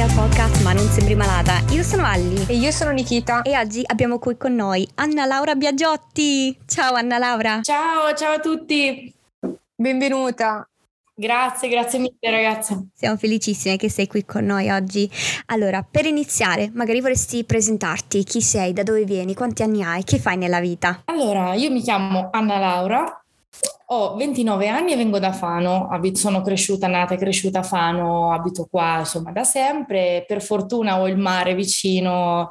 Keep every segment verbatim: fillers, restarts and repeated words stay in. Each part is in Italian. al podcast Ma non sembri malata. Io sono Alli. E io sono Nikita. E oggi abbiamo qui con noi Anna Laura Biagiotti. Ciao Anna Laura. Ciao, ciao a tutti. Benvenuta. Grazie, grazie mille ragazze. Siamo felicissime che sei qui con noi oggi. Allora, per iniziare, magari vorresti presentarti chi sei, da dove vieni, quanti anni hai, che fai nella vita? Allora, io mi chiamo Anna Laura, ho ventinove anni e vengo da Fano. Abito, sono cresciuta, nata e cresciuta a Fano, abito qua insomma da sempre. Per fortuna ho il mare vicino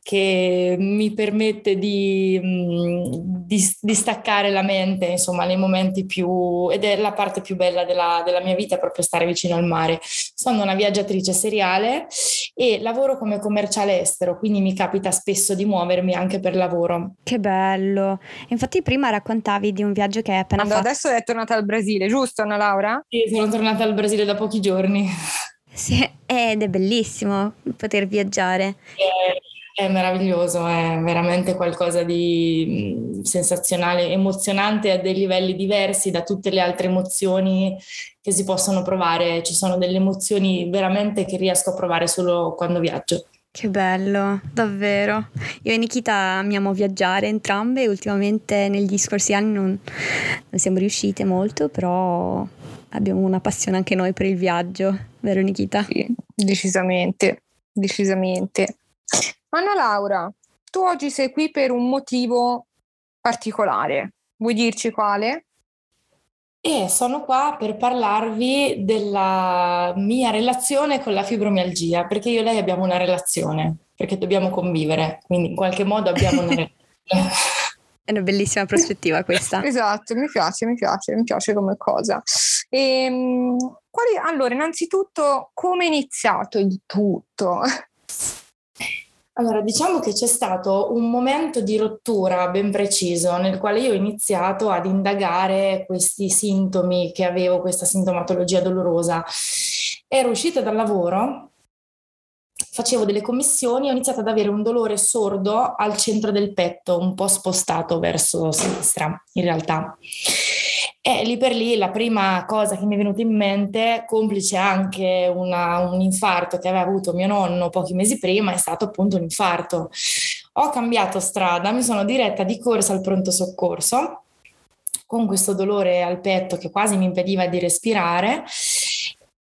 che mi permette di, di, di staccare la mente insomma nei momenti più, ed è la parte più bella della, della mia vita, proprio stare vicino al mare. Sono una viaggiatrice seriale e lavoro come commerciale estero, quindi mi capita spesso di muovermi anche per lavoro. Che bello! Infatti prima raccontavi di un viaggio che è appena fatto. Adesso è tornata al Brasile, giusto Anna Laura? Sì, sono tornata al Brasile da pochi giorni. Sì, ed è bellissimo poter viaggiare. È, è meraviglioso, è veramente qualcosa di sensazionale, emozionante a dei livelli diversi da tutte le altre emozioni che si possono provare. Ci sono delle emozioni veramente che riesco a provare solo quando viaggio. Che bello, davvero. Io e Nikita amiamo viaggiare entrambe e ultimamente negli scorsi anni non, non siamo riuscite molto, però abbiamo una passione anche noi per il viaggio, vero Nikita? Sì, decisamente, decisamente. Anna Laura, tu oggi sei qui per un motivo particolare, vuoi dirci quale? E sono qua per parlarvi della mia relazione con la fibromialgia, perché io e lei abbiamo una relazione, perché dobbiamo convivere, quindi in qualche modo abbiamo una relazione. È una bellissima prospettiva questa. Esatto, mi piace, mi piace, mi piace come cosa. E, quali, allora, innanzitutto, come è iniziato il tutto? Allora, diciamo che c'è stato un momento di rottura ben preciso nel quale io ho iniziato ad indagare questi sintomi che avevo, questa sintomatologia dolorosa. Ero uscita dal lavoro, facevo delle commissioni e ho iniziato ad avere un dolore sordo al centro del petto, un po' spostato verso sinistra in realtà. E lì per lì la prima cosa che mi è venuta in mente, complice anche una, un infarto che aveva avuto mio nonno pochi mesi prima, è stato appunto un infarto. Ho cambiato strada, mi sono diretta di corsa al pronto soccorso con questo dolore al petto che quasi mi impediva di respirare.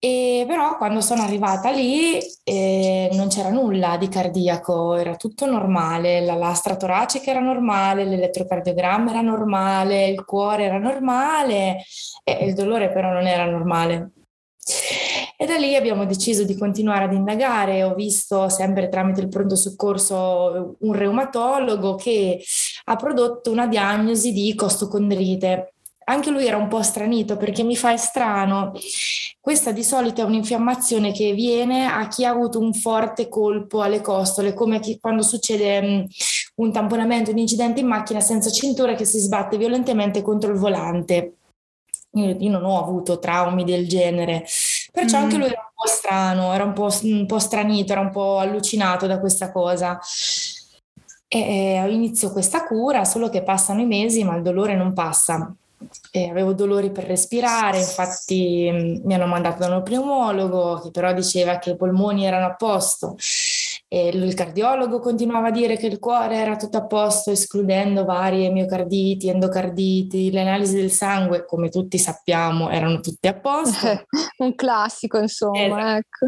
E però quando sono arrivata lì eh, non c'era nulla di cardiaco, era tutto normale, la lastra toracica era normale, l'elettrocardiogramma era normale, il cuore era normale, e il dolore però non era normale. E da lì abbiamo deciso di continuare ad indagare. Ho visto sempre tramite il pronto soccorso un reumatologo che ha prodotto una diagnosi di costocondrite. Anche lui era un po' stranito perché mi fa strano. Questa di solito è un'infiammazione che viene a chi ha avuto un forte colpo alle costole, come chi, quando succede un tamponamento, un incidente in macchina senza cintura che si sbatte violentemente contro il volante. Io, io non ho avuto traumi del genere, perciò mm. anche lui era un po' strano, era un po', un po' stranito, era un po' allucinato da questa cosa. E, eh, inizio questa cura, solo che passano i mesi ma il dolore non passa. Eh, avevo dolori per respirare, infatti mh, mi hanno mandato da un pneumologo che però diceva che i polmoni erano a posto, e il cardiologo continuava a dire che il cuore era tutto a posto, escludendo varie miocarditi, endocarditi. Le analisi del sangue, come tutti sappiamo, erano tutte a posto. Un classico insomma, eh, ecco.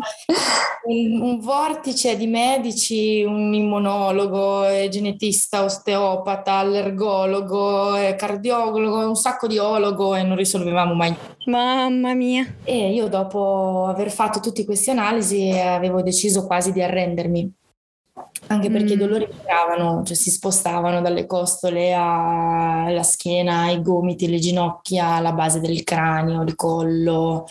un, un vortice di medici, un immunologo, eh, genetista, osteopata, allergologo, eh, cardiologo, un sacco di ologo, e non risolvevamo mai. Mamma mia. E io dopo aver fatto tutti questi analisi avevo deciso quasi di arrendermi, anche perché mm. i dolori migravano, cioè si spostavano dalle costole alla schiena, ai gomiti, alle ginocchia, alla base del cranio, il collo,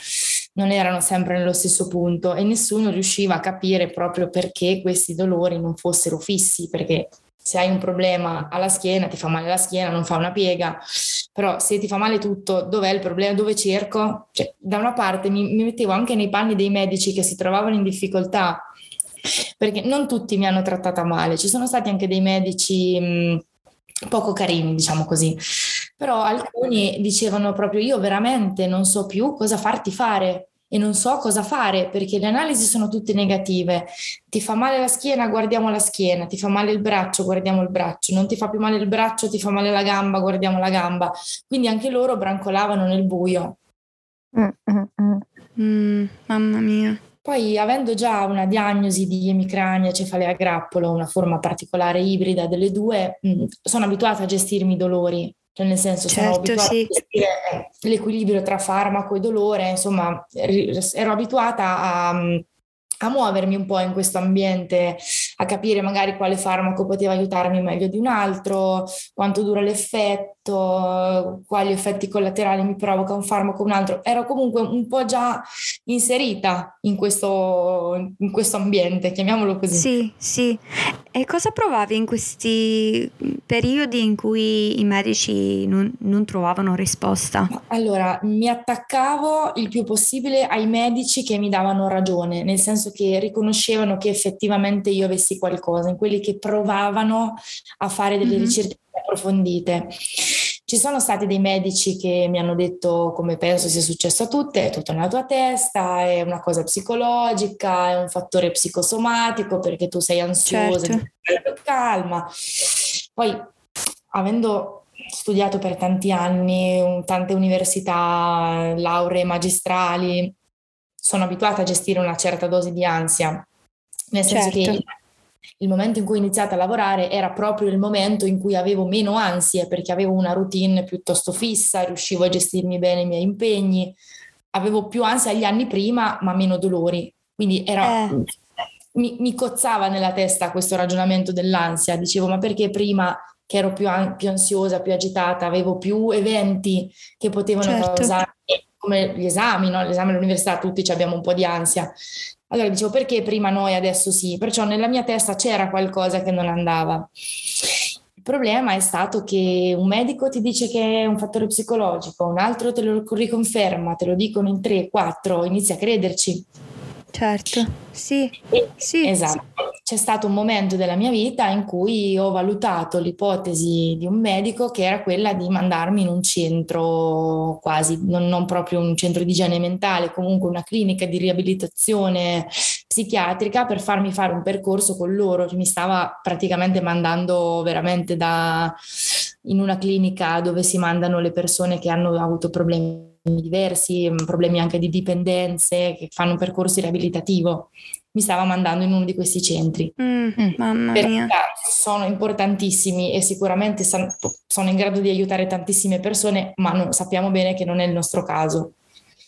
non erano sempre nello stesso punto e nessuno riusciva a capire proprio perché questi dolori non fossero fissi, perché se hai un problema alla schiena ti fa male la schiena, non fa una piega, però se ti fa male tutto, dov'è il problema, dove cerco? Cioè, da una parte mi, mi mettevo anche nei panni dei medici che si trovavano in difficoltà, perché non tutti mi hanno trattata male, ci sono stati anche dei medici mh, poco carini, diciamo così, però alcuni dicevano proprio: io veramente non so più cosa farti fare. e non so cosa fare perché le analisi sono tutte negative. Ti fa male la schiena, guardiamo la schiena, ti fa male il braccio, guardiamo il braccio, non ti fa più male il braccio, ti fa male la gamba, guardiamo la gamba. Quindi anche loro brancolavano nel buio. Mm, mm, mm. Mm, mamma mia. Poi, avendo già una diagnosi di emicrania, cefalea a grappolo, una forma particolare ibrida delle due, mh, sono abituata a gestirmi i dolori. Cioè, nel senso, certo, sono abituata sì. a gestire l'equilibrio tra farmaco e dolore. Insomma, ero abituata a, a muovermi un po' in questo ambiente, a capire magari quale farmaco poteva aiutarmi meglio di un altro, quanto dura l'effetto, quali effetti collaterali mi provoca un farmaco o un altro. Ero comunque un po' già inserita in questo, in questo ambiente, chiamiamolo così. Sì, sì. E cosa provavi in questi periodi in cui i medici non, non trovavano risposta? Allora, mi attaccavo il più possibile ai medici che mi davano ragione, nel senso che riconoscevano che effettivamente io avessi qualcosa, in quelli che provavano a fare delle mm-hmm. ricerche approfondite. Ci sono stati dei medici che mi hanno detto, come penso sia successo a tutte, è tutto nella tua testa, è una cosa psicologica, è un fattore psicosomatico perché tu sei ansiosa, certo. calma. Poi, avendo studiato per tanti anni, tante università, lauree magistrali, sono abituata a gestire una certa dose di ansia, nel senso certo. che il momento in cui ho iniziato a lavorare era proprio il momento in cui avevo meno ansie, perché avevo una routine piuttosto fissa, riuscivo a gestirmi bene i miei impegni, avevo più ansia agli anni prima ma meno dolori, quindi era, eh. mi, mi cozzava nella testa questo ragionamento dell'ansia. Dicevo, ma perché prima, che ero più, an- più ansiosa, più agitata, avevo più eventi che potevano certo. causare, come gli esami, no? L'esame all'università, tutti ci abbiamo un po' di ansia. Allora dicevo, perché prima noi, adesso sì? Perciò nella mia testa c'era qualcosa che non andava. Il problema è stato che un medico ti dice che è un fattore psicologico, un altro te lo riconferma, te lo dicono in tre, quattro, inizi a crederci. Certo, sì, e, sì. Esatto. C'è stato un momento della mia vita in cui ho valutato l'ipotesi di un medico, che era quella di mandarmi in un centro quasi, non, non proprio un centro di igiene mentale, comunque una clinica di riabilitazione psichiatrica, per farmi fare un percorso con loro. Mi stava praticamente mandando veramente da, in una clinica dove si mandano le persone che hanno avuto problemi diversi, problemi anche di dipendenze, che fanno un percorso riabilitativo. Mi stava mandando in uno di questi centri. Mm, mm. Mamma mia. Sono importantissimi e sicuramente sono in grado di aiutare tantissime persone, ma non, sappiamo bene che non è il nostro caso.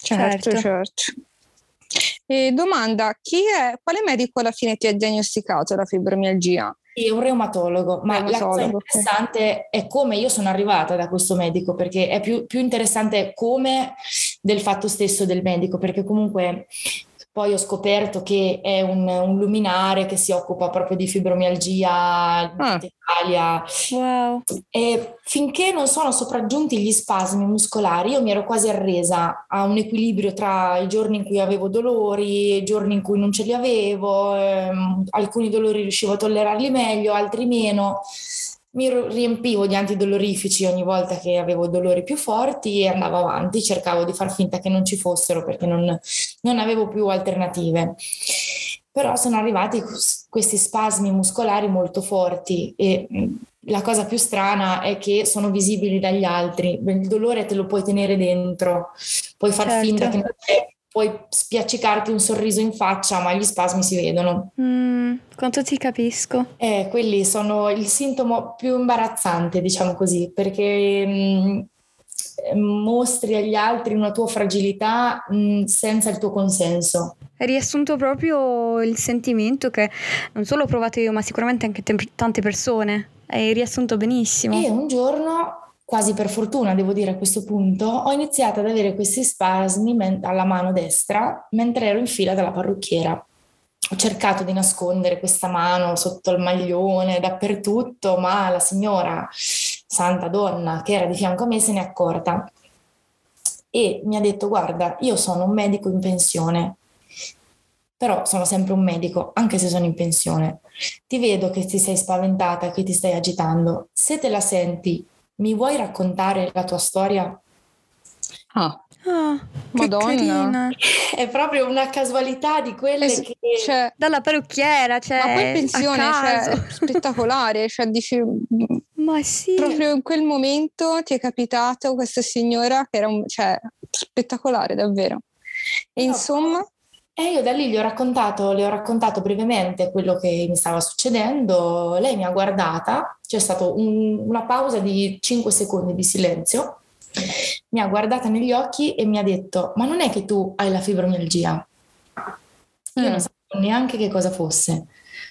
Certo, certo. certo. E domanda, chi è, quale medico alla fine ti ha diagnosticato la fibromialgia? È un reumatologo, ma reumatologo. La cosa interessante è come io sono arrivata da questo medico, perché è più, più interessante come del fatto stesso del medico, perché comunque poi ho scoperto che è un, un luminare che si occupa proprio di fibromialgia ah. in Italia. Wow. E finché non sono sopraggiunti gli spasmi muscolari, io mi ero quasi arresa a un equilibrio tra i giorni in cui avevo dolori, i giorni in cui non ce li avevo, ehm, alcuni dolori riuscivo a tollerarli meglio, altri meno. Mi riempivo di antidolorifici ogni volta che avevo dolori più forti e andavo avanti, cercavo di far finta che non ci fossero perché non, non avevo più alternative. Però sono arrivati questi spasmi muscolari molto forti e la cosa più strana è che sono visibili dagli altri. Il dolore te lo puoi tenere dentro, puoi far certo. finta che non c'è, puoi spiaccicarti un sorriso in faccia, ma gli spasmi si vedono. Mm, quanto ti capisco. Eh, quelli sono il sintomo più imbarazzante, diciamo così, perché mh, mostri agli altri una tua fragilità mh, senza il tuo consenso. Hai riassunto proprio il sentimento che non solo ho provato io, ma sicuramente anche te- tante persone. Hai riassunto benissimo. E un giorno, quasi per fortuna devo dire a questo punto, ho iniziato ad avere questi spasmi men- alla mano destra mentre ero in fila dalla parrucchiera. Ho cercato di nascondere questa mano sotto il maglione, dappertutto, ma la signora, santa donna, che era di fianco a me se n'è accorta e mi ha detto, guarda, io sono un medico in pensione, però sono sempre un medico, anche se sono in pensione. Ti vedo che ti sei spaventata, che ti stai agitando. Se te la senti, mi vuoi raccontare la tua storia? Ah. Ah, Madonna, è proprio una casualità di quelle es- che cioè, dalla parrucchiera, cioè, ma poi pensione, cioè, spettacolare, cioè dici, ma sì, proprio in quel momento ti è capitato questa signora che era un, cioè, spettacolare davvero. E no, insomma, e io da lì gli ho raccontato, le ho raccontato brevemente quello che mi stava succedendo. Lei mi ha guardata, c'è stata un, una pausa di cinque secondi di silenzio. Mi ha guardata negli occhi e mi ha detto: ma non è che tu hai la fibromialgia? Io mm. non sapevo neanche che cosa fosse,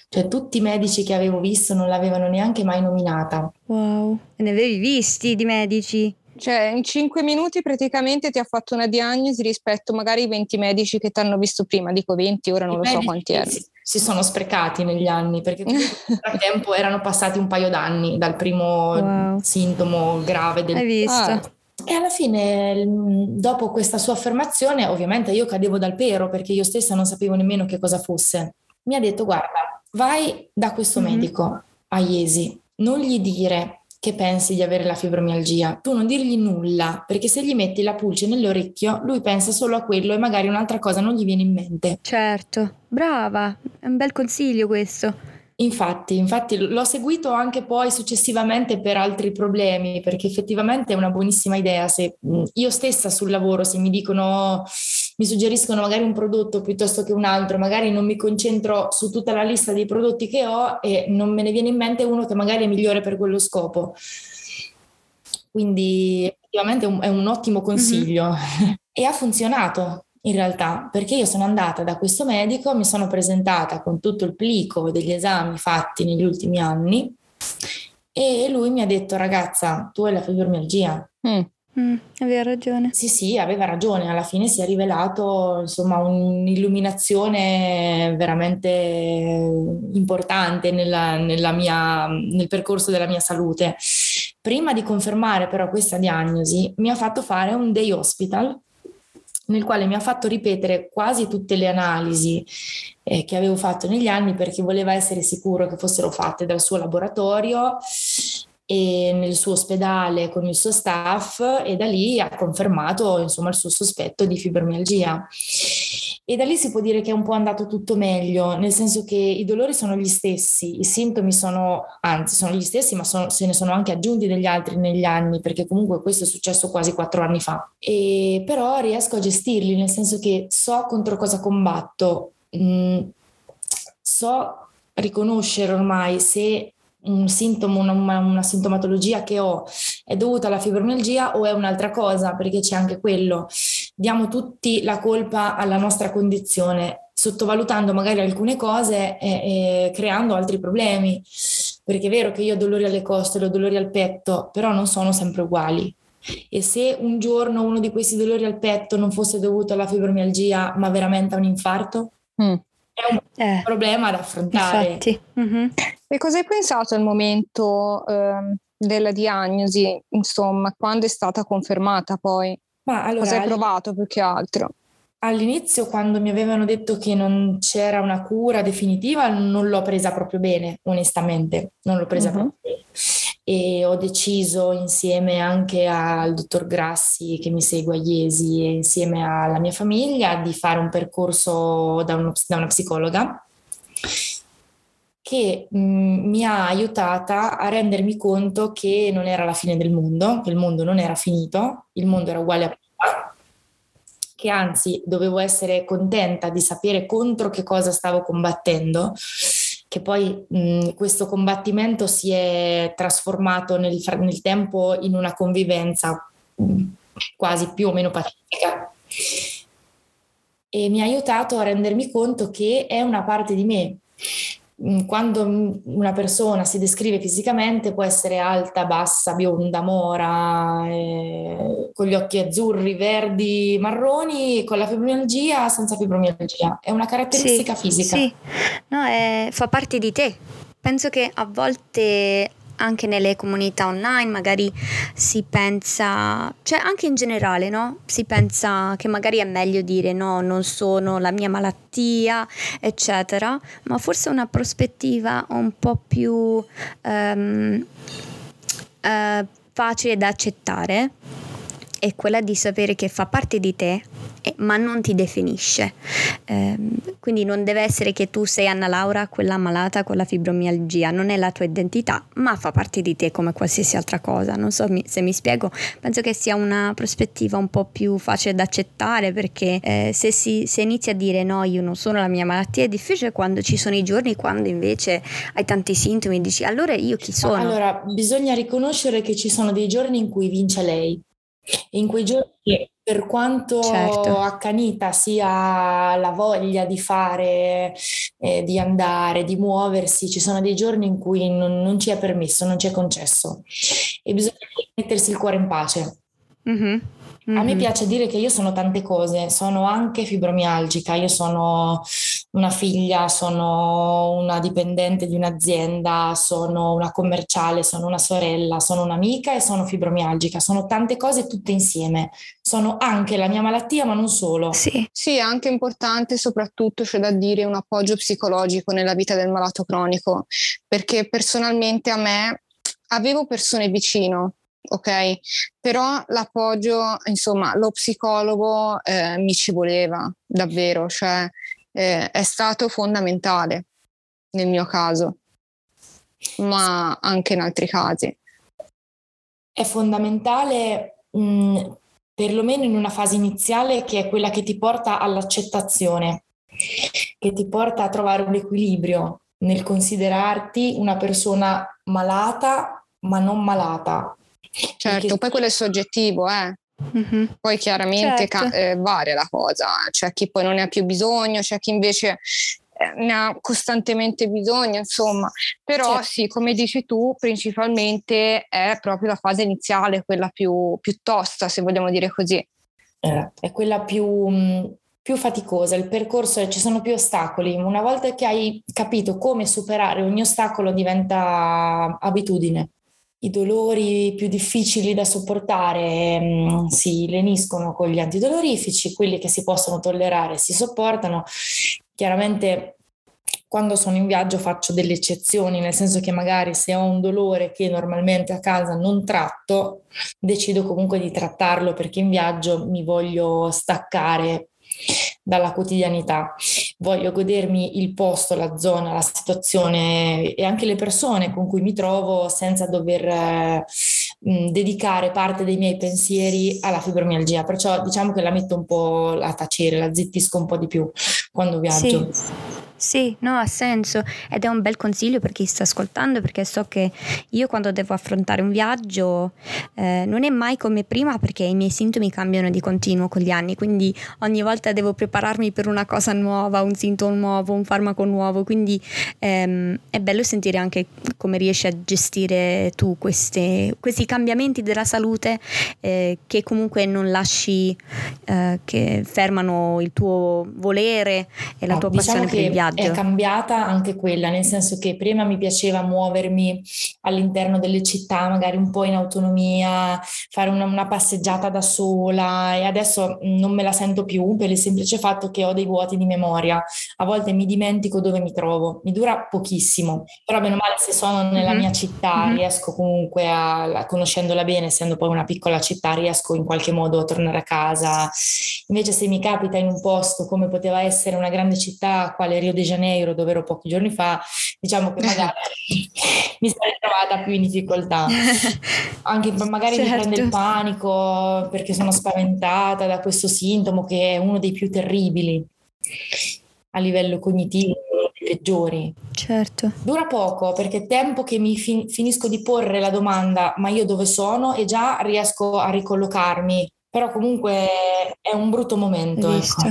cioè tutti i medici che avevo visto non l'avevano neanche mai nominata. Wow, ne avevi visti di medici? Cioè in cinque minuti praticamente ti ha fatto una diagnosi rispetto magari ai venti medici che ti hanno visto prima. Dico venti, ora non I lo so quanti erano. Si, si sono sprecati negli anni, perché nel frattempo erano passati un paio d'anni dal primo wow. sintomo grave del... Hai visto? Ah. E alla fine, dopo questa sua affermazione, ovviamente io cadevo dal pero perché io stessa non sapevo nemmeno che cosa fosse. Mi ha detto: guarda, vai da questo mm-hmm. medico a Jesi, non gli dire che pensi di avere la fibromialgia, tu non dirgli nulla, perché se gli metti la pulce nell'orecchio lui pensa solo a quello e magari un'altra cosa non gli viene in mente. Certo, brava, è un bel consiglio questo. Infatti, infatti l'ho seguito anche poi successivamente per altri problemi, perché effettivamente è una buonissima idea. Se io stessa sul lavoro, se mi dicono, mi suggeriscono magari un prodotto piuttosto che un altro, magari non mi concentro su tutta la lista dei prodotti che ho e non me ne viene in mente uno che magari è migliore per quello scopo. Quindi effettivamente è un, è un ottimo consiglio. Mm-hmm. E ha funzionato. In realtà, perché io sono andata da questo medico, mi sono presentata con tutto il plico degli esami fatti negli ultimi anni e lui mi ha detto: ragazza, tu hai la fibromialgia. Mm. Mm, aveva ragione. Sì, sì, aveva ragione. Alla fine si è rivelato, insomma, un'illuminazione veramente importante nella, nella mia, nel percorso della mia salute. Prima di confermare però questa diagnosi, mi ha fatto fare un day hospital, nel quale mi ha fatto ripetere quasi tutte le analisi eh, che avevo fatto negli anni, perché voleva essere sicuro che fossero fatte dal suo laboratorio e nel suo ospedale con il suo staff, e da lì ha confermato, insomma, il suo sospetto di fibromialgia. E da lì si può dire che è un po' andato tutto meglio, nel senso che i dolori sono gli stessi, i sintomi sono, anzi sono gli stessi, ma sono, se ne sono anche aggiunti degli altri negli anni, perché comunque questo è successo quasi quattro anni fa. E però riesco a gestirli, nel senso che so contro cosa combatto, mh, so riconoscere ormai se un sintomo, una, una sintomatologia che ho è dovuta alla fibromialgia o è un'altra cosa, perché c'è anche quello. Diamo tutti la colpa alla nostra condizione, sottovalutando magari alcune cose e, e creando altri problemi, perché è vero che io ho dolori alle costole, ho dolori al petto, però non sono sempre uguali. E se un giorno uno di questi dolori al petto non fosse dovuto alla fibromialgia, ma veramente a un infarto? Mm. È un eh, problema da affrontare. Infatti. Mm-hmm. E cosa hai pensato al momento eh, della diagnosi, insomma, quando è stata confermata poi? Ma allora, cosa hai provato più che altro? All'inizio, quando mi avevano detto che non c'era una cura definitiva, non l'ho presa proprio bene, onestamente, non l'ho presa mm-hmm. proprio bene. E ho deciso, insieme anche al dottor Grassi che mi segue a Jesi e insieme alla mia famiglia, di fare un percorso da, uno, da una psicologa che mh, mi ha aiutata a rendermi conto che non era la fine del mondo, che il mondo non era finito, il mondo era uguale a prima, che anzi dovevo essere contenta di sapere contro che cosa stavo combattendo, che poi mh, questo combattimento si è trasformato nel, nel tempo in una convivenza mh, quasi più o meno pacifica, e mi ha aiutato a rendermi conto che è una parte di me. Mh, quando una persona si descrive fisicamente, può essere alta, bassa, bionda, mora, eh, con gli occhi azzurri, verdi, marroni, con la fibromialgia, senza fibromialgia, è una caratteristica sì, fisica. Sì, no, è, fa parte di te. Penso che a volte anche nelle comunità online magari si pensa, cioè anche in generale, no? Si pensa che magari è meglio dire no, non sono la mia malattia, eccetera, ma forse una prospettiva un po' più um, uh, facile da accettare è quella di sapere che fa parte di te, eh, ma non ti definisce. Eh, quindi non deve essere che tu sei Anna Laura, quella malata con la fibromialgia, non è la tua identità, ma fa parte di te come qualsiasi altra cosa. Non so mi, se mi spiego, penso che sia una prospettiva un po' più facile da accettare, perché eh, se, si, se inizi a dire no, io non sono la mia malattia, è difficile quando ci sono i giorni quando invece hai tanti sintomi e dici allora io chi sono? Allora bisogna riconoscere che ci sono dei giorni in cui vince lei. In quei giorni, per quanto certo. accanita sia la voglia di fare, eh, di andare, di muoversi, ci sono dei giorni in cui non, non ci è permesso, non ci è concesso, e bisogna mettersi il cuore in pace. Mm-hmm. Mm-hmm. A me piace dire che io sono tante cose, sono anche fibromialgica, io sono una figlia, sono una dipendente di un'azienda, sono una commerciale, sono una sorella, sono un'amica e sono fibromialgica, sono tante cose tutte insieme, sono anche la mia malattia ma non solo. Sì, sì, è anche importante, soprattutto c'è da dire, un appoggio psicologico nella vita del malato cronico, perché personalmente a me avevo persone vicino, ok, però l'appoggio, insomma, lo psicologo eh, mi ci voleva davvero, cioè eh, è stato fondamentale nel mio caso, ma anche in altri casi. È fondamentale mh, perlomeno in una fase iniziale, che è quella che ti porta all'accettazione, che ti porta a trovare un equilibrio nel considerarti una persona malata ma non malata. Certo, perché... poi quello è soggettivo, eh. Mm-hmm. Poi chiaramente certo. ca- eh, varia la cosa, c'è chi poi non ne ha più bisogno, c'è chi invece eh, ne ha costantemente bisogno, insomma. Però certo. sì, come dici tu, principalmente è proprio la fase iniziale, quella più, più tosta, se vogliamo dire così. Eh, è quella più... Mh... più faticosa, il percorso è, ci sono più ostacoli. Una volta che hai capito come superare ogni ostacolo diventa abitudine. I dolori più difficili da sopportare mh, si leniscono con gli antidolorifici, quelli che si possono tollerare si sopportano. Chiaramente quando sono in viaggio faccio delle eccezioni, nel senso che magari se ho un dolore che normalmente a casa non tratto, decido comunque di trattarlo perché in viaggio mi voglio staccare dalla quotidianità, voglio godermi il posto, la zona, la situazione e anche le persone con cui mi trovo, senza dover eh, mh, dedicare parte dei miei pensieri alla fibromialgia. Perciò diciamo che la metto un po' a tacere, la zittisco un po' di più quando viaggio. Sì. Sì, no, ha senso, ed è un bel consiglio per chi sta ascoltando, perché so che io quando devo affrontare un viaggio eh, non è mai come prima, perché i miei sintomi cambiano di continuo con gli anni, quindi ogni volta devo prepararmi per una cosa nuova, un sintomo nuovo, un farmaco nuovo, quindi ehm, è bello sentire anche come riesci a gestire tu queste, questi cambiamenti della salute eh, che comunque non lasci, eh, che fermano il tuo volere e la no, tua diciamo passione per il viaggio. È cambiata anche quella, nel senso che prima mi piaceva muovermi all'interno delle città, magari un po' in autonomia, fare una, una passeggiata da sola, e adesso non me la sento più per il semplice fatto che ho dei vuoti di memoria. A volte mi dimentico dove mi trovo, mi dura pochissimo, però meno male se sono nella mm-hmm. mia città mm-hmm. riesco comunque a, conoscendola bene, essendo poi una piccola città, riesco in qualche modo a tornare a casa. Invece se mi capita in un posto come poteva essere una grande città, quale Rio de Janeiro, dove ero pochi giorni fa, diciamo che magari mi sarei trovata più in difficoltà, anche magari certo. mi prende il panico perché sono spaventata da questo sintomo, che è uno dei più terribili a livello cognitivo, peggiori. Certo. Dura poco, perché tempo che mi fin- finisco di porre la domanda ma io dove sono, e già riesco a ricollocarmi, però comunque è un brutto momento, ecco.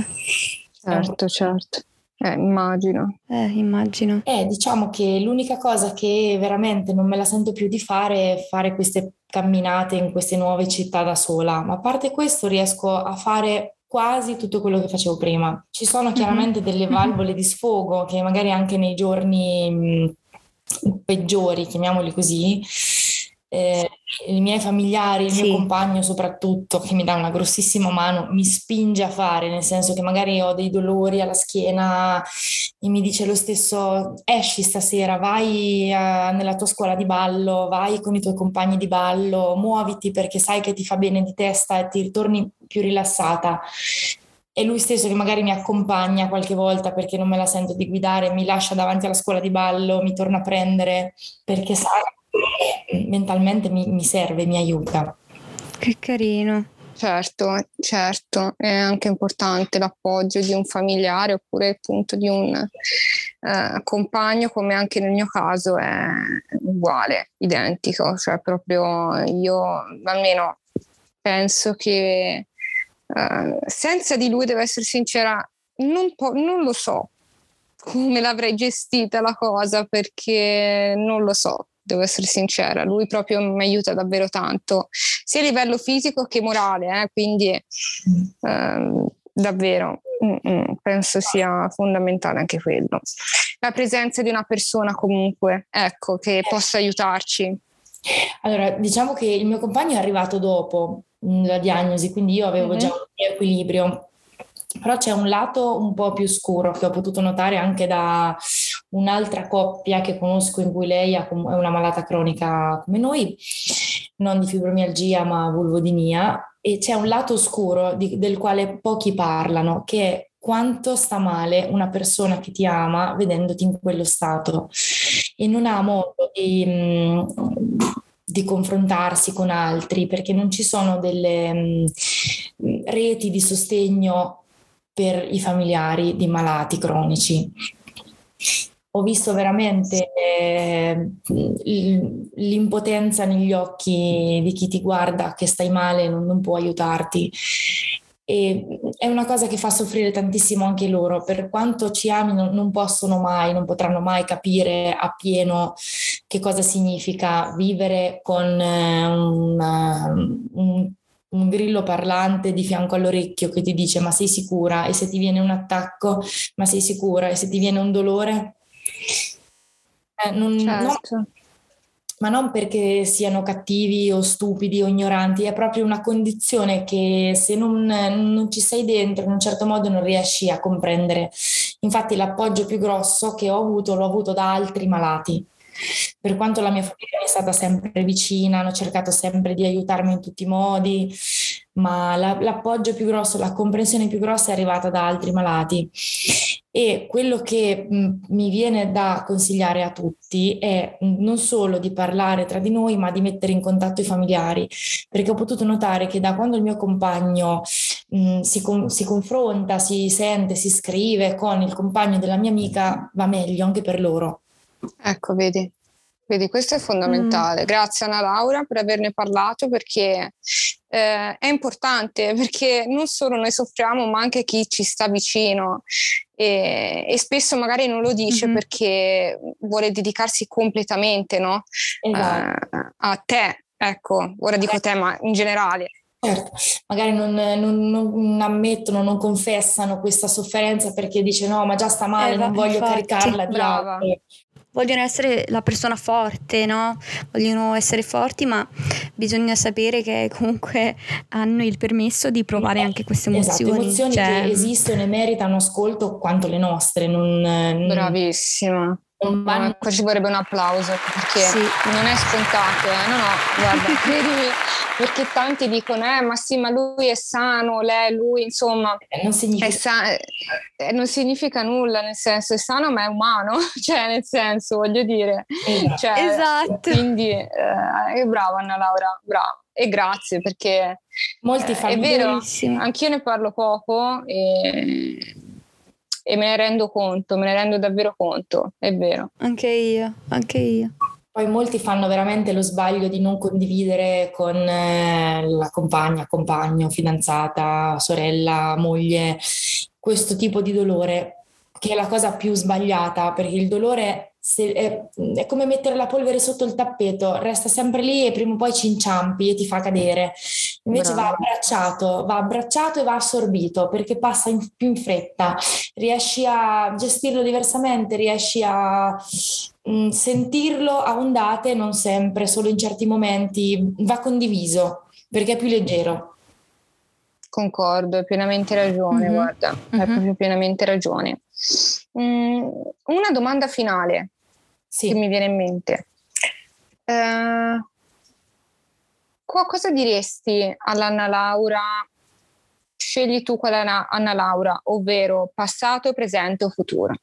Certo, certo. Eh, immagino. Eh, immagino. Eh, diciamo che l'unica cosa che veramente non me la sento più di fare è fare queste camminate in queste nuove città da sola, ma a parte questo riesco a fare quasi tutto quello che facevo prima. Ci sono chiaramente mm-hmm. delle valvole di sfogo che magari anche nei giorni mh, peggiori, chiamiamoli così, eh, i miei familiari, il sì. mio compagno soprattutto, che mi dà una grossissima mano, mi spinge a fare, nel senso che magari ho dei dolori alla schiena e mi dice lo stesso: esci stasera, vai a, nella tua scuola di ballo, vai con i tuoi compagni di ballo, muoviti perché sai che ti fa bene di testa e ti ritorni più rilassata. E lui stesso, che magari mi accompagna qualche volta perché non me la sento di guidare, mi lascia davanti alla scuola di ballo, mi torna a prendere perché sa, mentalmente mi, mi serve, mi aiuta. Che carino. Certo, certo, è anche importante l'appoggio di un familiare oppure appunto di un eh, compagno, come anche nel mio caso è uguale, identico, cioè proprio io almeno penso che Uh, senza di lui, devo essere sincera, non, po- non lo so come l'avrei gestita la cosa, perché non lo so, devo essere sincera, lui proprio mi aiuta davvero tanto, sia a livello fisico che morale, eh? Quindi uh, davvero mm-mm, penso sia fondamentale anche quello, la presenza di una persona comunque, ecco, che possa aiutarci. Allora, diciamo che il mio compagno è arrivato dopo la diagnosi, quindi io avevo mm-hmm. già un mio equilibrio, però c'è un lato un po' più scuro che ho potuto notare anche da un'altra coppia che conosco, in cui lei è una malata cronica come noi, non di fibromialgia ma vulvodinia, e c'è un lato scuro di, del quale pochi parlano, che è quanto sta male una persona che ti ama vedendoti in quello stato, e non ha modo di... Mh, di confrontarsi con altri, perché non ci sono delle mh, reti di sostegno per i familiari di malati cronici. Ho visto veramente eh, l'impotenza negli occhi di chi ti guarda che stai male e non, non può aiutarti, e è una cosa che fa soffrire tantissimo anche loro. Per quanto ci amino, non possono mai, non potranno mai capire appieno che cosa significa vivere con un, un, un grillo parlante di fianco all'orecchio che ti dice: ma sei sicura? E se ti viene un attacco? Ma sei sicura? E se ti viene un dolore? Eh, non, certo. no. Ma non perché siano cattivi o stupidi o ignoranti, è proprio una condizione che se non, non ci sei dentro in un certo modo non riesci a comprendere. Infatti l'appoggio più grosso che ho avuto l'ho avuto da altri malati, per quanto la mia famiglia è stata sempre vicina, hanno cercato sempre di aiutarmi in tutti i modi, ma la, l'appoggio più grosso, la comprensione più grossa è arrivata da altri malati. E quello che mh, mi viene da consigliare a tutti è non solo di parlare tra di noi, ma di mettere in contatto i familiari, perché ho potuto notare che da quando il mio compagno mh, si, con, si confronta, si sente, si scrive con il compagno della mia amica, va meglio anche per loro. Ecco, vedi, vedi, questo è fondamentale. Mm. Grazie Anna Laura per averne parlato, perché eh, è importante, perché non solo noi soffriamo, ma anche chi ci sta vicino. E, e spesso magari non lo dice mm-hmm. perché vuole dedicarsi completamente, no? Esatto. uh, a te, ecco, ora dico te ma in generale. Certo. Magari non, non, non ammettono, non confessano questa sofferenza perché dice: no, ma già sta male, eh, non voglio infatti, caricarla di altri. Vogliono essere la persona forte, no? Vogliono essere forti, ma bisogna sapere che comunque hanno il permesso di provare anche queste emozioni. Esatto, emozioni cioè... che esistono e meritano ascolto quanto le nostre. Non, non... Bravissima. Non vanno... Qua ci vorrebbe un applauso, perché sì. non è scontato, eh? No, no, guarda, credimi, perché tanti dicono: eh, ma sì, ma lui è sano, lei, lui, insomma. Non significa... È sa- non significa nulla, nel senso, è sano ma è umano, cioè nel senso, voglio dire. Esatto. Cioè, esatto. Quindi, eh, brava Anna Laura, brava. E grazie, perché molti fanno eh, è vero, bellissimo. Anch'io ne parlo poco e... E me ne rendo conto, me ne rendo davvero conto, è vero. Anche io, anche io. Poi molti fanno veramente lo sbaglio di non condividere con eh, la compagna, compagno, fidanzata, sorella, moglie, questo tipo di dolore, che è la cosa più sbagliata, perché il dolore se, è, è come mettere la polvere sotto il tappeto, resta sempre lì e prima o poi ci inciampi e ti fa cadere. Invece Brava. va abbracciato, va abbracciato e va assorbito, perché passa in, più in fretta, riesci a gestirlo diversamente, riesci a mh, sentirlo a ondate, non sempre, solo in certi momenti, va condiviso perché è più leggero. Concordo, hai pienamente ragione, mm-hmm. guarda, hai mm-hmm. proprio pienamente ragione. Mm, una domanda finale sì. che mi viene in mente. Uh, cosa diresti all'Anna Laura, scegli tu quella Anna Laura, ovvero passato, presente o futuro?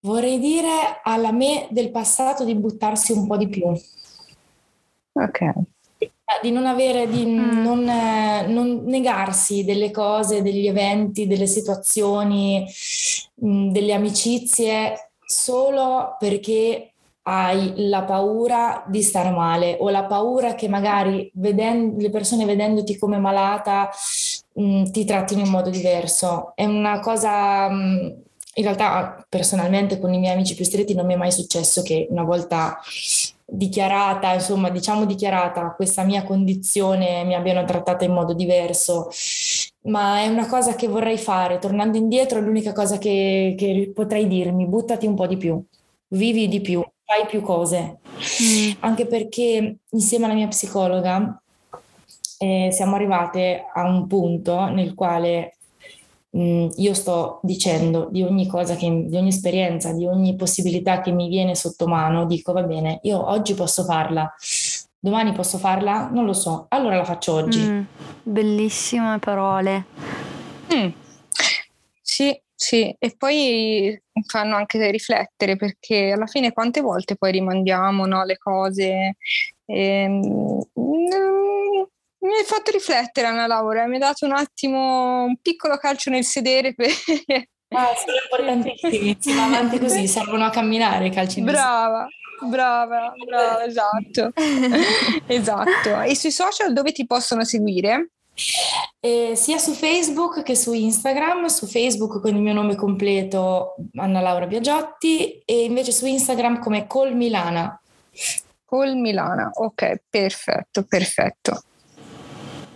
Vorrei dire alla me del passato di buttarsi un po' di più. Ok. Di non avere, di mm. non, non negarsi delle cose, degli eventi, delle situazioni, delle amicizie, solo perché hai la paura di stare male o la paura che magari vedendo, le persone vedendoti come malata mh, ti trattino in modo diverso. È una cosa... Mh, in realtà personalmente con i miei amici più stretti non mi è mai successo che una volta... dichiarata, insomma, diciamo dichiarata questa mia condizione mi abbiano trattata in modo diverso, ma è una cosa che vorrei fare. Tornando indietro, è l'unica cosa che, che potrei dirmi: buttati un po' di più, vivi di più, fai più cose. Mm. Anche perché insieme alla mia psicologa eh, siamo arrivate a un punto nel quale mh, io sto dicendo di ogni cosa, che, di ogni esperienza, di ogni possibilità che mi viene sotto mano, dico va bene, io oggi posso farla, domani posso farla, non lo so, allora la faccio oggi. Mm, bellissime parole. Mm. Sì, sì, e poi fanno anche riflettere, perché alla fine quante volte poi rimandiamo, no, le cose... Ehm, no. Mi hai fatto riflettere, Anna Laura, mi hai dato un attimo, un piccolo calcio nel sedere. Per... Ah, sono importantissimi, si va avanti così, servono a camminare i calci nel sedere. Brava, brava, brava, esatto. Esatto. E sui social dove ti possono seguire? Eh, sia su Facebook che su Instagram. Su Facebook con il mio nome completo, Anna Laura Biagiotti, e invece su Instagram come Colmilana. Colmilana, ok, perfetto, perfetto.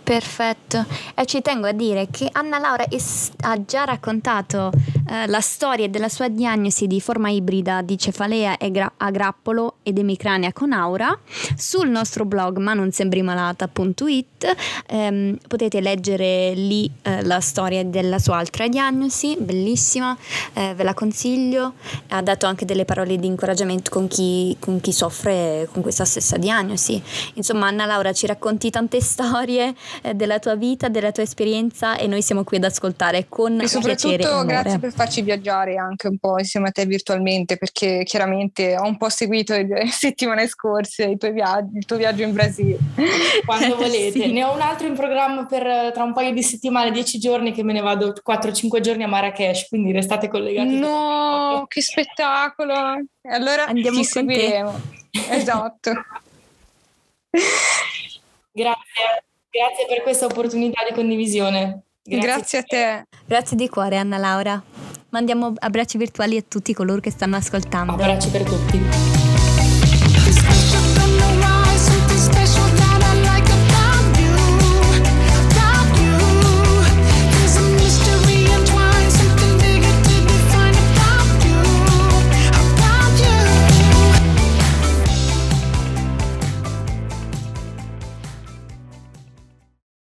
Perfetto, e ci tengo a dire che Anna Laura es- ha già raccontato eh, la storia della sua diagnosi di forma ibrida di cefalea e gra- a grappolo ed emicrania con aura sul nostro blog manonsembrimalata punto it. Ehm, potete leggere lì eh, la storia della sua altra diagnosi, bellissima, eh, ve la consiglio. Ha dato anche delle parole di incoraggiamento con chi, con chi soffre con questa stessa diagnosi. Insomma, Anna Laura, ci racconti tante storie della tua vita, della tua esperienza, e noi siamo qui ad ascoltare con e soprattutto piacere, amore. Grazie per farci viaggiare anche un po' insieme a te virtualmente, perché chiaramente ho un po' seguito le settimane scorse i tuoi viaggi, il tuo viaggio in Brasile. Quando volete, sì. Ne ho un altro in programma per tra un paio di settimane, dieci giorni, che me ne vado quattro cinque giorni a Marrakech, quindi restate collegati. No, che spettacolo! Allora andiamo, ci seguiremo. Esatto. Grazie. Grazie per questa opportunità di condivisione. Grazie, Grazie a te. Grazie di cuore, Anna Laura. Mandiamo abbracci virtuali a tutti coloro che stanno ascoltando. Abbracci per tutti.